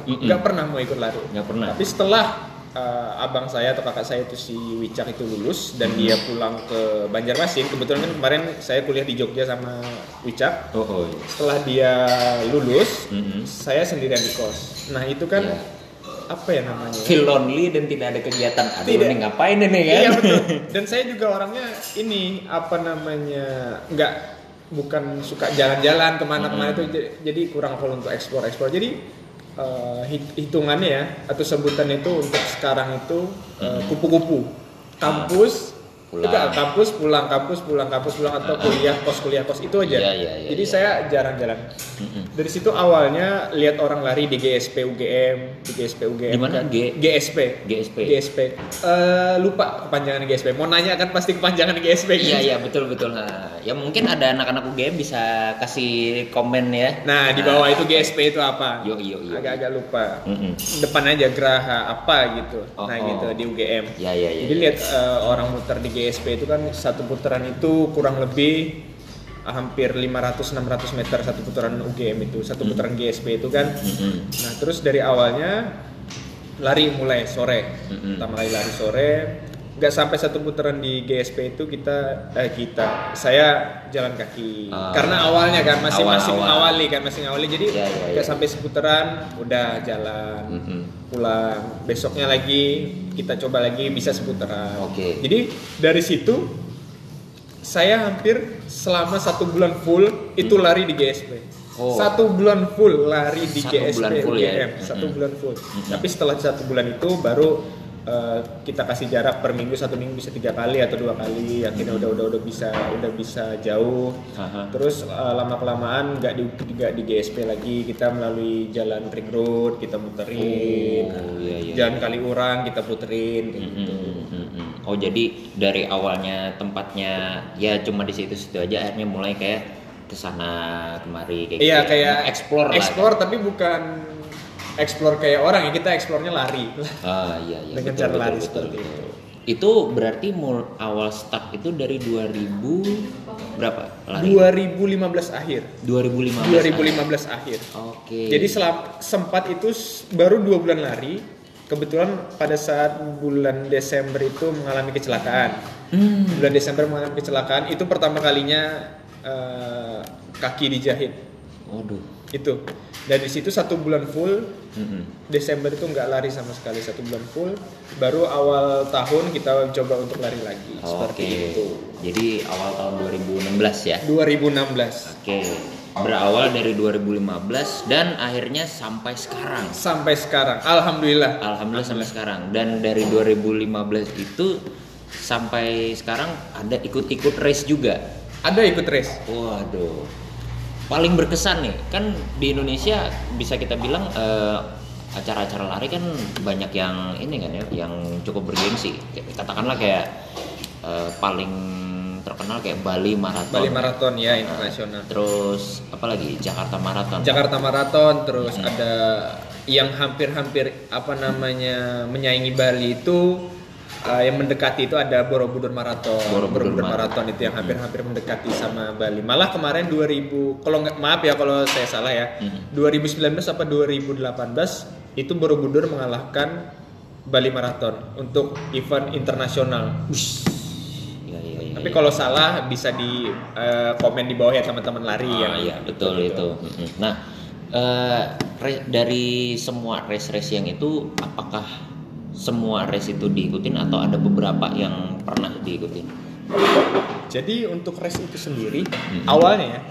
Tapi setelah abang saya atau kakak saya itu si Wicak itu lulus dan dia pulang ke Banjarmasin. Kebetulan kan kemarin saya kuliah di Jogja sama Wicak. Setelah dia lulus, saya sendirian di kos. Nah itu kan apa ya namanya? Feel lonely dan tidak ada kegiatan. Aduh, ini ngapain nih kan? Iya betul. Dan saya juga orangnya ini apa namanya? Enggak, bukan suka jalan-jalan kemana-mana itu, jadi kurang follow untuk explore. Jadi hitungannya ya atau sebutan itu untuk sekarang itu kupu-kupu. Kampus pulang. kampus pulang atau kuliah kos itu aja. Jadi saya jarang jalan. Dari situ awalnya lihat orang lari di GSP UGM. Dimana? GSP. Lupa kepanjangan GSP. Mau nanya kan pasti kepanjangan GSP. Iya betul. Nah, ya mungkin ada anak-anak UGM bisa kasih komen ya. Nah, di bawah itu GSP itu apa? Yo. Agak-agak lupa. Depan aja Graha apa gitu. Nah, gitu di UGM. Iya. Jadi lihat orang muter di GSP itu kan satu putaran itu kurang lebih hampir 500-600 meter satu putaran UGM itu, satu putaran GSP itu kan. Nah terus dari awalnya lari mulai sore, pertama kali lari sore, nggak sampai satu putaran di GSP itu saya jalan kaki karena awalnya kan masih mengawali, jadi nggak sampai seputaran udah jalan pulang, besoknya lagi kita coba lagi bisa seputaran. Okay. Jadi dari situ saya hampir selama 1 bulan full itu lari di GSP. 1 bulan full lari di GSP UGM. Ya? 1 bulan full. Tapi setelah 1 bulan itu baru kita kasih jarak per minggu, 1 minggu bisa 3 kali atau 2 kali. Akhirnya udah bisa jauh. Terus lama kelamaan nggak di GSP lagi, kita melalui jalan ring road kita puterin, jalan Kaliurang kita puterin. Gitu. Oh jadi dari awalnya tempatnya ya cuma di situ aja, akhirnya mulai kayak kesana kemari kayak kayak explore kan? Tapi bukan explore kayak orang ya, kita explore-nya lari. Dengan cara lari seperti itu. Itu berarti awal start itu dari 2000 berapa? Lari? 2015 akhir. Oke. Jadi sempat itu baru 2 bulan lari. Kebetulan pada saat bulan Desember itu mengalami kecelakaan. Itu pertama kalinya kaki dijahit. Waduh. Itu. Dari situ 1 bulan full, Desember itu nggak lari sama sekali, 1 bulan full. Baru awal tahun kita coba untuk lari lagi, seperti itu. Jadi awal tahun 2016 ya? 2016. Oke. Berawal dari 2015 dan akhirnya sampai sekarang. Alhamdulillah sampai sekarang. Dan dari 2015 itu sampai sekarang ada ikut-ikut race juga? Ada ikut race. Waduh. Paling berkesan nih kan di Indonesia bisa kita bilang acara-acara lari kan banyak yang ini kan ya, yang cukup bergengsi, katakanlah kayak paling terkenal kayak Bali Marathon ya, internasional. Terus apalagi Jakarta Marathon terus ada yang hampir menyaingi Bali itu. Yang mendekati itu ada Borobudur Marathon itu yang hampir-hampir mendekati sama Bali. Malah kemarin 2000 kalau saya salah ya, 2019 apa 2018 itu Borobudur mengalahkan Bali Marathon untuk event internasional. Tapi kalau salah bisa di komen di bawah ya teman-teman lari ya. Betul. Nah, dari semua race-race yang itu, apakah semua race itu diikutin atau ada beberapa yang pernah diikutin? Jadi untuk race itu sendiri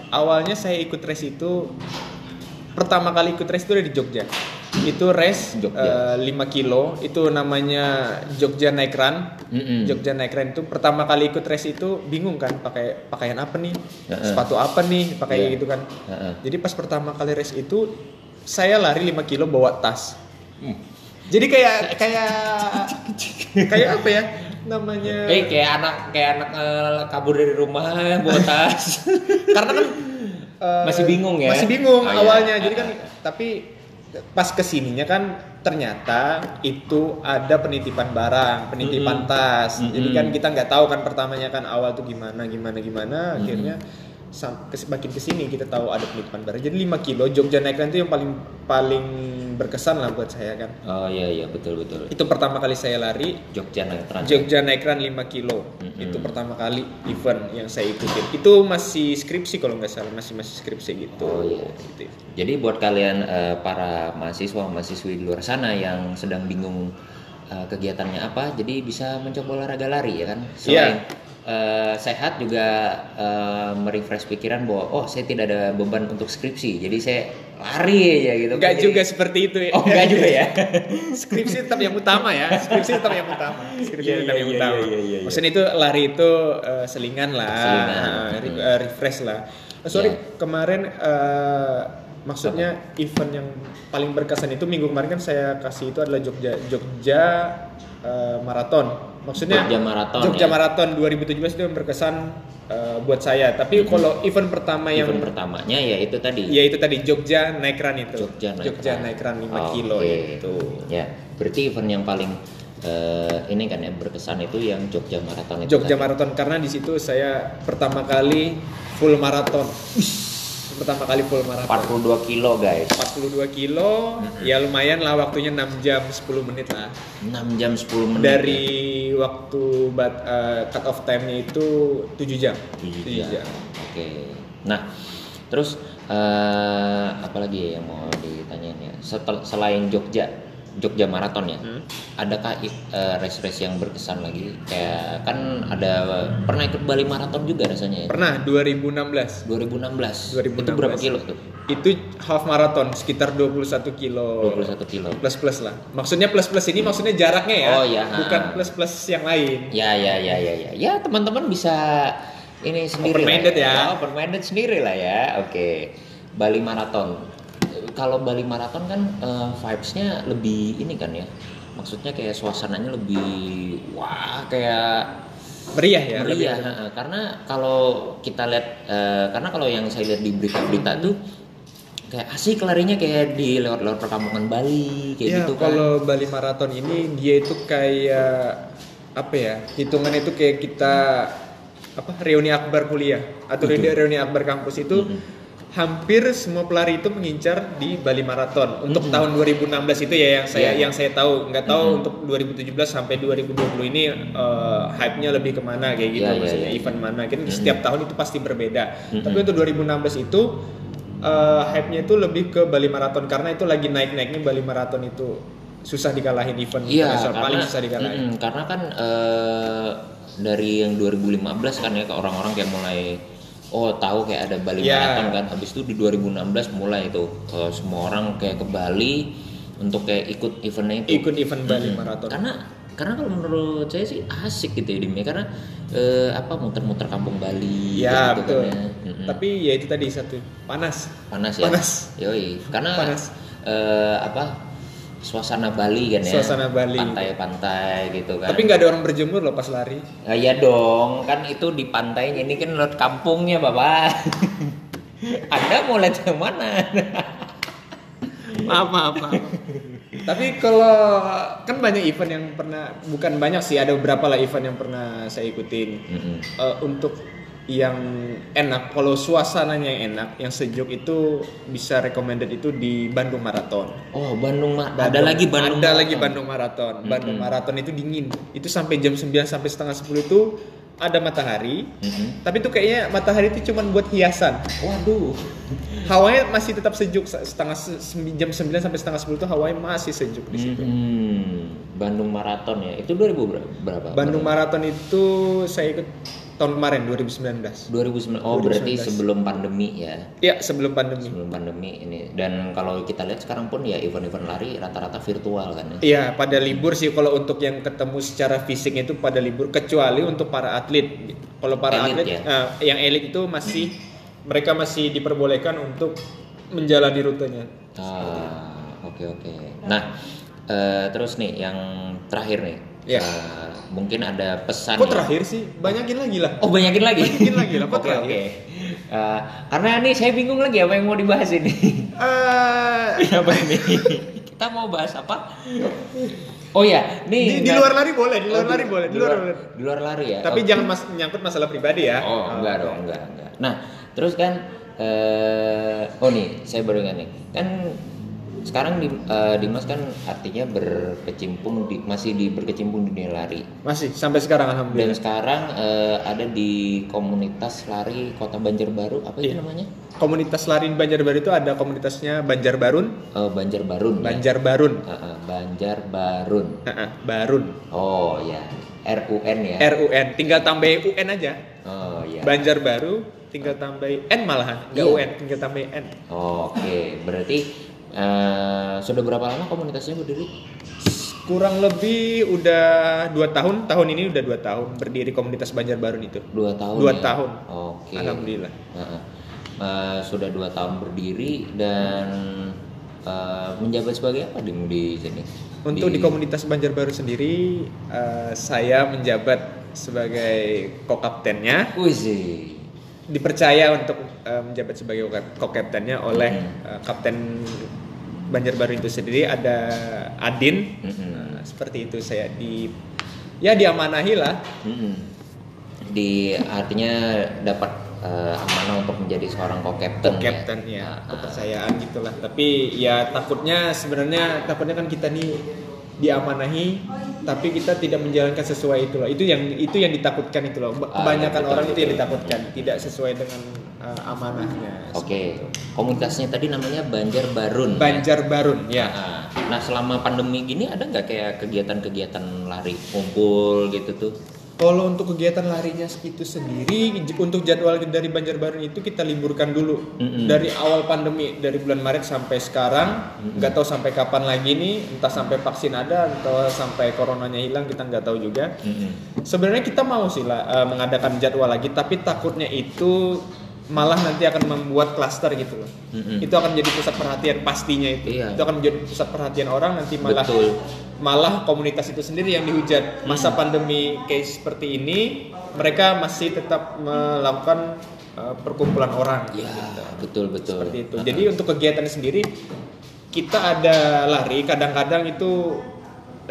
awalnya saya ikut race itu, pertama kali ikut race itu dari Jogja. Itu race Jogja. 5 kilo itu namanya Jogja Night Run. Jogja Night Run itu pertama kali ikut race itu bingung kan pakai pakaian apa nih? Sepatu apa nih? Pakai gitu kan. Jadi pas pertama kali race itu saya lari 5 kilo bawa tas. Jadi kayak apa ya namanya? Kayak anak kabur dari rumah bawa tas. Karena kan masih bingung ya. Awalnya. Jadi kan tapi pas kesininya kan ternyata itu ada penitipan tas. Jadi kan kita nggak tahu kan pertamanya kan awal tuh gimana akhirnya. Makin kesini kita tahu ada penitipan barang. Jadi 5 kilo Jogja Night Run itu yang paling berkesan lah buat saya kan. Betul. Itu pertama kali saya lari Jogja Night Run 5 kilo. Itu pertama kali event yang saya ikutin. Itu masih skripsi kalau nggak salah, masih skripsi gitu. Oh iya. Gitu. Jadi buat kalian para mahasiswa di luar sana yang sedang bingung kegiatannya apa, jadi bisa mencoba olahraga lari ya kan. Selain sehat juga merefresh pikiran bahwa oh saya tidak ada beban untuk skripsi, jadi saya lari aja gitu. Enggak juga seperti itu ya. Oh enggak juga ya. Skripsi tetap yang utama ya. Skripsi tetap yang utama. Yeah. Maksudnya itu lari itu selingan lah, refresh lah. Kemarin maksudnya event yang paling berkesan itu minggu kemarin kan saya kasih itu adalah Jogja Marathon. Maksudnya Jogja Marathon 2017 itu yang berkesan buat saya. Tapi kalau event pertamanya ya itu tadi Jogja Night Run itu. Jogja Night Run 5 kilo itu. Ya, berarti event yang paling ini kan yang berkesan itu yang Jogja Marathon itu. Jogja Marathon karena di situ saya pertama kali full marathon. 42 kilo guys. 42 kilo, ya lumayan lah waktunya 6 jam 10 menit lah. 6 jam 10 menit. Dari waktu cut off time-nya itu 7 jam. Oke. Nah, terus apalagi yang mau ditanyain ya? Selain Jogja Marathon ya. Adakah race-race yang berkesan lagi? Kayak kan pernah ikut Bali Marathon juga rasanya ya? Pernah, 2016. Itu berapa kilo tuh? Itu half marathon sekitar 21 kilo. Plus lah. Maksudnya plus ini maksudnya jaraknya ya. Oh iya. Bukan plus yang lain. Ya. Ya, teman-teman bisa ini sendiri. Open minded sendiri lah ya. Oke. Bali Marathon. Kalau Bali Marathon kan vibes-nya lebih ini kan ya, maksudnya kayak suasananya lebih wah kayak meriah. Karena kalau kita lihat karena kalau yang saya lihat di berita-berita tuh kayak asik larinya kayak di lewat perkampungan Bali kayak gitu kan. Kalau Bali Marathon ini dia itu kayak apa ya, hitungannya itu kayak kita reuni akbar kuliah atau reuni akbar kampus itu. Hampir semua pelari itu mengincar di Bali Marathon untuk tahun 2016 itu ya yang saya tahu, nggak tahu untuk 2017 sampai 2020 ini hype-nya lebih kemana kayak gitu, maksudnya event mana kan setiap tahun itu pasti berbeda. Tapi untuk 2016 itu hype-nya itu lebih ke Bali Marathon karena itu lagi naik-naiknya. Bali Marathon itu susah dikalahin, event internasional paling susah dikalahin. Karena kan dari yang 2015 kan ya ke orang-orang kayak mulai tahu kayak ada Bali Marathon kan. Habis itu di 2016 mulai itu semua orang kayak ke Bali untuk kayak ikut eventnya itu. Ikut event Bali Marathon. Karena kalau menurut saya sih asik gitu ya Dimnya, karena muter-muter kampung Bali gitu kan ya. Tapi ya itu tadi satu panas. Yoi, karena panas. Suasana Bali kan ya, pantai-pantai gitu kan. Tapi nggak ada orang berjemur loh pas lari. Ya dong, kan itu di pantainya, ini kan lewat kampungnya bapak. Anda mau lihat yang mana? maaf. Tapi kalau kan banyak event yang pernah, bukan banyak sih, ada beberapa lah event yang pernah saya ikutin. Untuk yang enak, kalau suasananya yang enak, yang sejuk itu bisa recommended itu di Bandung Marathon. Oh, Bandung Marathon. Bandung Marathon itu dingin. Itu sampai jam 9 sampai setengah 10 itu ada matahari. Tapi itu kayaknya matahari itu cuma buat hiasan. Waduh. Hawanya masih tetap sejuk, jam 9 sampai setengah 10 itu hawanya masih sejuk di situ. Bandung Marathon ya. Itu 2000 berapa? Bandung Marathon itu saya ikut tahun kemarin 2019. Oh, 2019. Berarti sebelum pandemi ya. Iya, sebelum pandemi ini. Dan kalau kita lihat sekarang pun ya event-event lari rata-rata virtual kan ya. Iya, pada libur sih kalau untuk yang ketemu secara fisik itu pada libur, kecuali untuk para atlet. Kalau para atlet ya? Yang elit itu masih mereka masih diperbolehkan untuk menjalani rutenya. Oke. Nah, terus nih yang terakhir nih. Ya. Mungkin ada pesan. Kok terakhir sih? Banyakin lagi lah. Oke. Karena nih saya bingung lagi apa yang mau dibahas ini. Apa ini? Kita mau bahas apa? Oh ya, nih di luar lari boleh, di luar lari ya. Tapi jangan menyangkut masalah pribadi ya. Oh, enggak dong, enggak. Nah, terus kan nih saya baru ingat nih. Kan Sekarang Dimas kan artinya berkecimpung masih berkecimpung di dunia lari. Masih sampai sekarang alhamdulillah. Dan sekarang ada di komunitas lari Kota Banjarbaru, apa itu namanya? Komunitas lari Banjarbaru itu ada komunitasnya Banjarbarun. Oh, Banjarbarun. Banjarbarun. Ya? Banjarbarun. Barun. Oh ya. RUN ya. RUN, tinggal tambahin UN aja. Oh ya. Banjarbaru tinggal tambahin N malahan, enggak UN, tinggal tambahin N. Oh, oke, berarti sudah berapa lama komunitasnya berdiri? Kurang lebih udah 2 tahun, tahun ini udah 2 tahun berdiri komunitas Banjarbarun itu. 2 tahun? 2 ya? Tahun, okay. Alhamdulillah. Sudah 2 tahun berdiri dan menjabat sebagai apa di sini? Untuk di komunitas Banjarbarun sendiri, saya menjabat sebagai co-kaptennya. Wih, dipercaya untuk menjabat sebagai co-kaptennya oleh kapten Banjarbaru itu sendiri, ada Adin. Seperti itu saya diamanahi lah. Di artinya dapat amanah untuk menjadi seorang co-captain ya. Kepercayaan gitulah. Tapi ya takutnya kan kita nih diamanahi tapi kita tidak menjalankan sesuai itu loh. Itu yang ditakutkan itu loh. Kebanyakan orang itu yang ditakutkan, tidak sesuai dengan amanahnya. Oke. Komunitasnya tadi namanya Banjarbarun. Banjarbarun ya. Nah, selama pandemi gini ada nggak kayak kegiatan-kegiatan lari kumpul gitu tuh? Kalau untuk kegiatan larinya itu sendiri, untuk jadwal dari Banjarbarun itu kita liburkan dulu dari awal pandemi, dari bulan Maret sampai sekarang. Nggak tahu sampai kapan lagi nih, entah sampai vaksin ada atau sampai coronanya hilang, kita nggak tahu juga. Sebenarnya kita mau sih mengadakan jadwal lagi, tapi takutnya itu malah nanti akan membuat klaster gitu loh. Itu akan jadi pusat perhatian pastinya itu. Iya. Itu akan menjadi pusat perhatian orang nanti malah. Betul. Malah komunitas itu sendiri yang dihujat. Masa pandemi kayak seperti ini, mereka masih tetap melakukan perkumpulan orang. Ya, gitu. Betul. Seperti itu. Jadi untuk kegiatan sendiri, kita ada lari. Kadang-kadang itu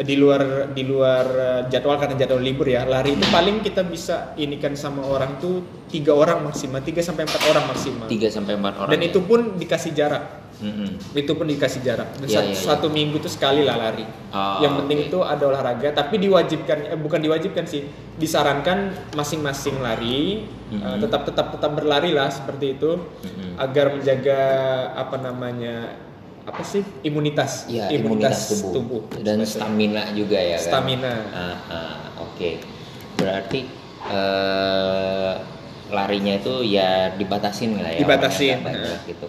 di luar jadwal karena jadwal libur ya. Lari itu paling kita bisa inikan sama orang tuh 3 orang maksimal, 3 sampai 4 orang maksimal. 3 sampai 4 orang. Dan itu pun dikasih jarak. Itu pun dikasih jarak. Satu minggu tuh sekali lah lari. Yang penting itu ada olahraga, tapi bukan diwajibkan sih. Disarankan masing-masing lari tetap berlari lah seperti itu agar menjaga imunitas. Ya, imunitas tubuh. Dan stamina juga ya kan. Stamina. Oke. Berarti larinya itu ya dibatasin lah ya. Dibatasin. Gitu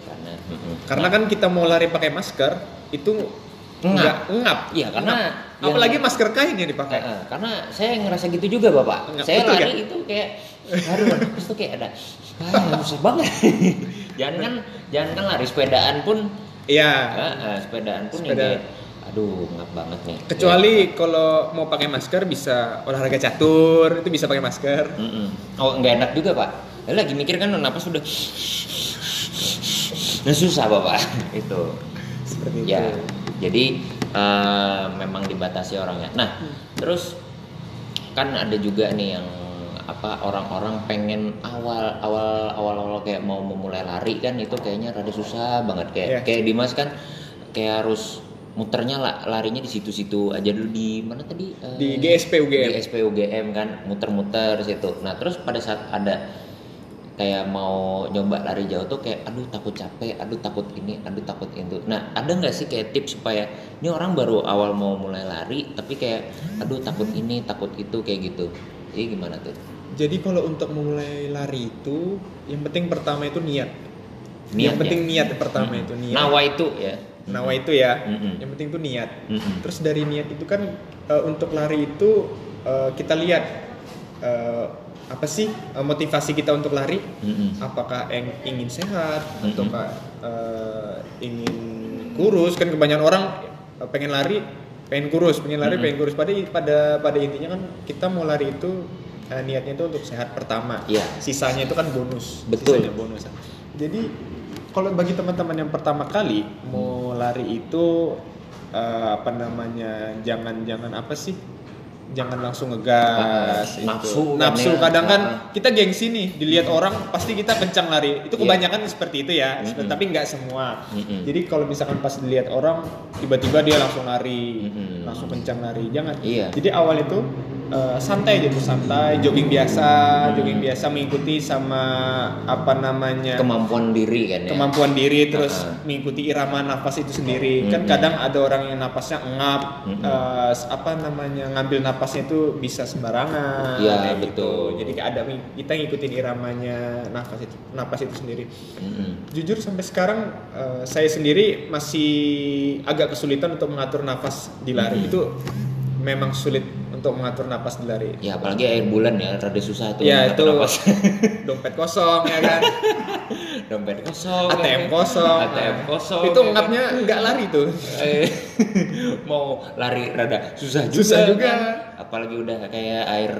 karena kan kita mau lari pakai masker itu ngap. Iya, karena apalagi masker kain yang dipakai. Karena saya ngerasa gitu juga, Bapak. Enggak, saya lari kan? Itu kayak aduh, terus tuh kayak ada susah banget. jangan kan lari sepedaan pun. Iya. Sepedaan pun ya. Aduh, ngap banget nih. Kecuali kalau mau pakai masker bisa olahraga catur, itu bisa pakai masker. Oh, enggak enak juga, Pak. Lagi mikir kan napas udah. Nah, susah, Bapak. Itu. Seperti itu. Ya. Jadi memang dibatasi orangnya. Nah, terus kan ada juga nih yang orang-orang pengen awal kayak mau memulai lari kan itu kayaknya rada susah banget kayak Dimas kan kayak harus muternya larinya di situ-situ aja dulu di mana tadi di GSP UGM. GSP UGM kan muter-muter situ. Nah, terus pada saat ada kayak mau nyoba lari jauh tuh kayak aduh takut capek, aduh takut ini, aduh takut itu. Nah, ada enggak sih kayak tips supaya ini orang baru awal mau mulai lari tapi kayak aduh takut ini, takut itu kayak gitu. Jadi gimana tuh? Jadi kalau untuk memulai lari itu yang penting pertama itu niat yang penting niat pertama itu niat. Nawa itu ya yang penting itu niat. Terus dari niat itu kan untuk lari itu kita lihat apa sih motivasi kita untuk lari. Apakah ingin sehat ataukah ingin kurus. Kan kebanyakan orang pengen kurus pada intinya kan kita mau lari itu niatnya itu untuk sehat pertama. Sisanya itu kan bonus. Betul. Sisanya bonus. Jadi kalau bagi teman-teman yang pertama kali mau lari itu jangan jangan langsung ngegas. Nafsu kadang kan kita gengsi nih, dilihat orang pasti kita kencang lari. Itu kebanyakan seperti itu ya, tapi nggak semua. Jadi kalau misalkan pas dilihat orang tiba-tiba dia langsung lari, langsung kencang lari, jangan. Jadi awal itu santai, jogging biasa mengikuti sama apa namanya kemampuan diri kan ya. Kemampuan diri terus mengikuti irama nafas itu sendiri. Kan kadang ada orang yang nafasnya engap, ngambil nafasnya itu bisa sembarangan. Iya, betul. Gitu. Jadi ada kita ngikutin iramanya nafas itu sendiri. Jujur sampai sekarang saya sendiri masih agak kesulitan untuk mengatur nafas di lari. Itu memang sulit untuk mengatur napas di lari. Ya apalagi air bulan ya, rada susah tuh ya, mengatur napas. Dompet kosong ya kan. Dompet kosong, ATM kosong. Itu ngapnya nggak lari tuh. Mau lari rada susah juga. Kan? Apalagi udah kayak air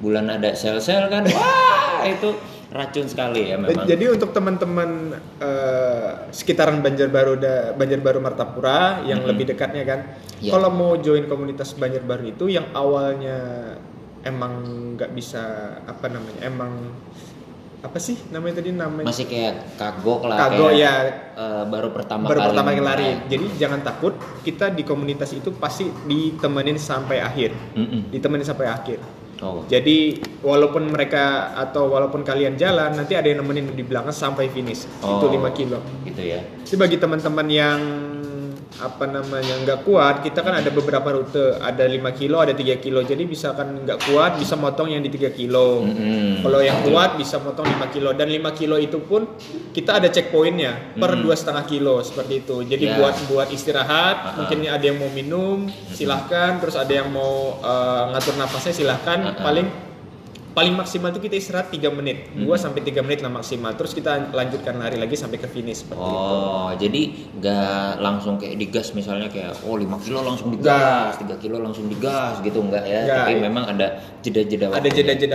bulan ada sel-sel kan. Wah, itu racun sekali ya memang. Jadi untuk teman-teman sekitaran Banjarbaru Martapura yang lebih dekatnya kan, kalau mau join komunitas Banjarbaru itu yang awalnya emang nggak bisa masih kayak kagok ya, baru pertama kali lari. Jadi jangan takut, kita di komunitas itu pasti ditemenin sampai akhir. Jadi walaupun kalian jalan, nanti ada yang nemenin di belakang sampai finish. Itu 5 kilo. Gitu ya. Jadi bagi teman-teman yang nggak kuat, kita kan ada beberapa rute, ada 5 kilo, ada 3 kilo. Jadi bisa kan nggak kuat, bisa motong yang di 3 kilo. Kalau yang kuat bisa motong 5 kilo. Dan 5 kilo itu pun kita ada checkpointnya per 2,5 kilo seperti itu. Jadi buat istirahat, mungkin ada yang mau minum, silahkan. Terus ada yang mau ngatur nafasnya silahkan. Paling maksimal itu kita istirahat 3 menit. 2-3 menit lah maksimal. Terus kita lanjutkan lari lagi sampai ke finish seperti itu. Oh, jadi enggak langsung kayak digas misalnya kayak 5 kilo langsung digas, 3 kilo langsung digas gitu enggak ya. Tapi memang ada jeda-jeda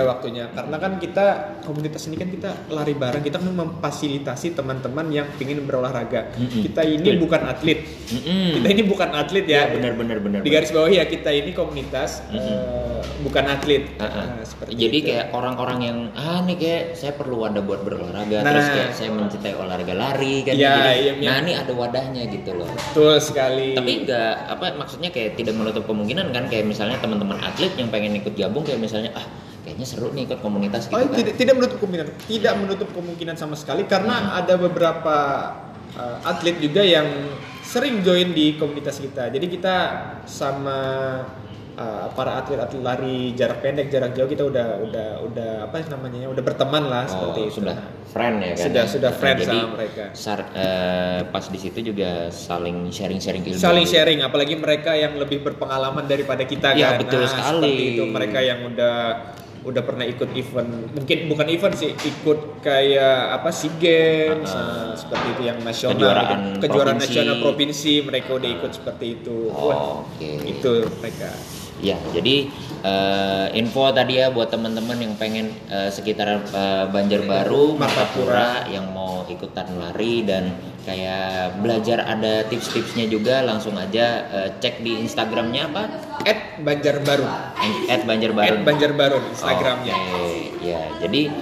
waktunya. Karena kan kita komunitas ini kan kita lari bareng, kita memfasilitasi teman-teman yang pengin berolahraga. Kita ini bukan atlet. Ya, benar. Di garis bawah ya, kita ini komunitas bukan atlet. Jadi kayak orang-orang yang nih kayak saya perlu wadah buat berolahraga, terus kayak saya mencintai olahraga lari kan ini ada wadahnya gitu loh. Betul sekali. Tapi enggak maksudnya kayak tidak menutup kemungkinan kan kayak misalnya teman-teman atlet yang pengen ikut gabung kayak misalnya kayaknya seru nih ikut komunitas gitu kan. Tidak menutup kemungkinan sama sekali karena ada beberapa atlet juga yang sering join di komunitas kita. Jadi kita sama para atlet lari jarak pendek, jarak jauh kita udah berteman lah seperti itu. Sudah friend ya kan. Sudah friend jadi, sama mereka. Pas di situ juga saling sharing ilmu. Apalagi mereka yang lebih berpengalaman daripada kita kan. Betul sekali. Seperti itu mereka yang udah pernah ikut event, mungkin bukan event sih, ikut kayak SEA Games seperti itu yang nasional, kejuaraan nasional provinsi mereka udah ikut seperti itu. Itu mereka. Ya, jadi info tadi ya buat teman-teman yang pengen sekitaran Banjarbaru, Martapura yang mau ikutan lari dan kayak belajar ada tips-tipsnya juga langsung aja cek di Instagramnya apa? @Banjarbarun Instagramnya. Ya, jadi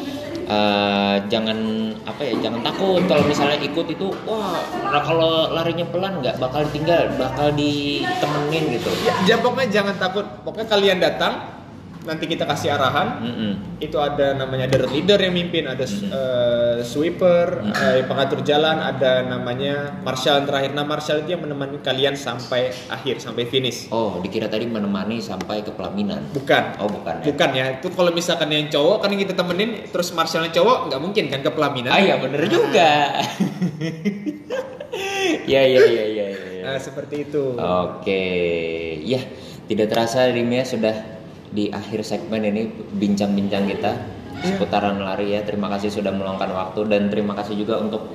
jangan takut kalau misalnya ikut itu kalau larinya pelan nggak bakal ditinggal, bakal ditemenin gitu ya, pokoknya jangan takut, pokoknya kalian datang nanti kita kasih arahan. Itu ada namanya ada leader yang mimpin, ada sweeper, pengatur jalan, ada namanya marshal, terakhir marshal itu yang menemani kalian sampai akhir, sampai finish. Dikira tadi menemani sampai ke pelaminan. Bukan ya. Itu kalau misalkan yang cowok kan kita temenin, terus marshalnya cowok nggak mungkin kan ke pelaminan. Iya bener juga. Ya. Nah, seperti itu. Ya, tidak terasa Rimya sudah di akhir segmen ini bincang-bincang kita seputaran lari ya. Terima kasih sudah meluangkan waktu dan terima kasih juga untuk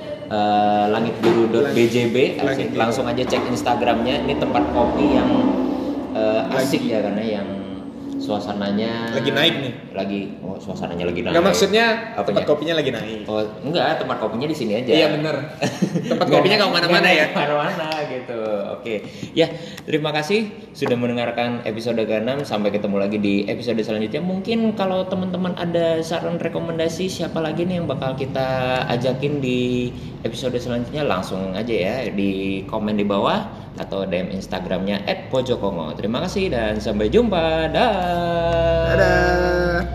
langitbiru.bjb. Langsung aja cek Instagramnya. Ini tempat kopi yang asik ya karena yang Suasananya lagi naik nih. Suasananya lagi naik. Enggak, maksudnya apanya? Tempat kopinya lagi naik. Oh, enggak, tempat kopinya di sini aja. Iya, benar. Tempat kopinya enggak kemana-mana ya. Kemana-mana gitu. Oke. Ya, terima kasih sudah mendengarkan episode ke-6. Sampai ketemu lagi di episode selanjutnya. Mungkin kalau teman-teman ada saran rekomendasi siapa lagi nih yang bakal kita ajakin di episode selanjutnya, langsung aja ya di komen di bawah atau DM Instagramnya @pojokomo. Terima kasih dan sampai jumpa. Dah. Dadah.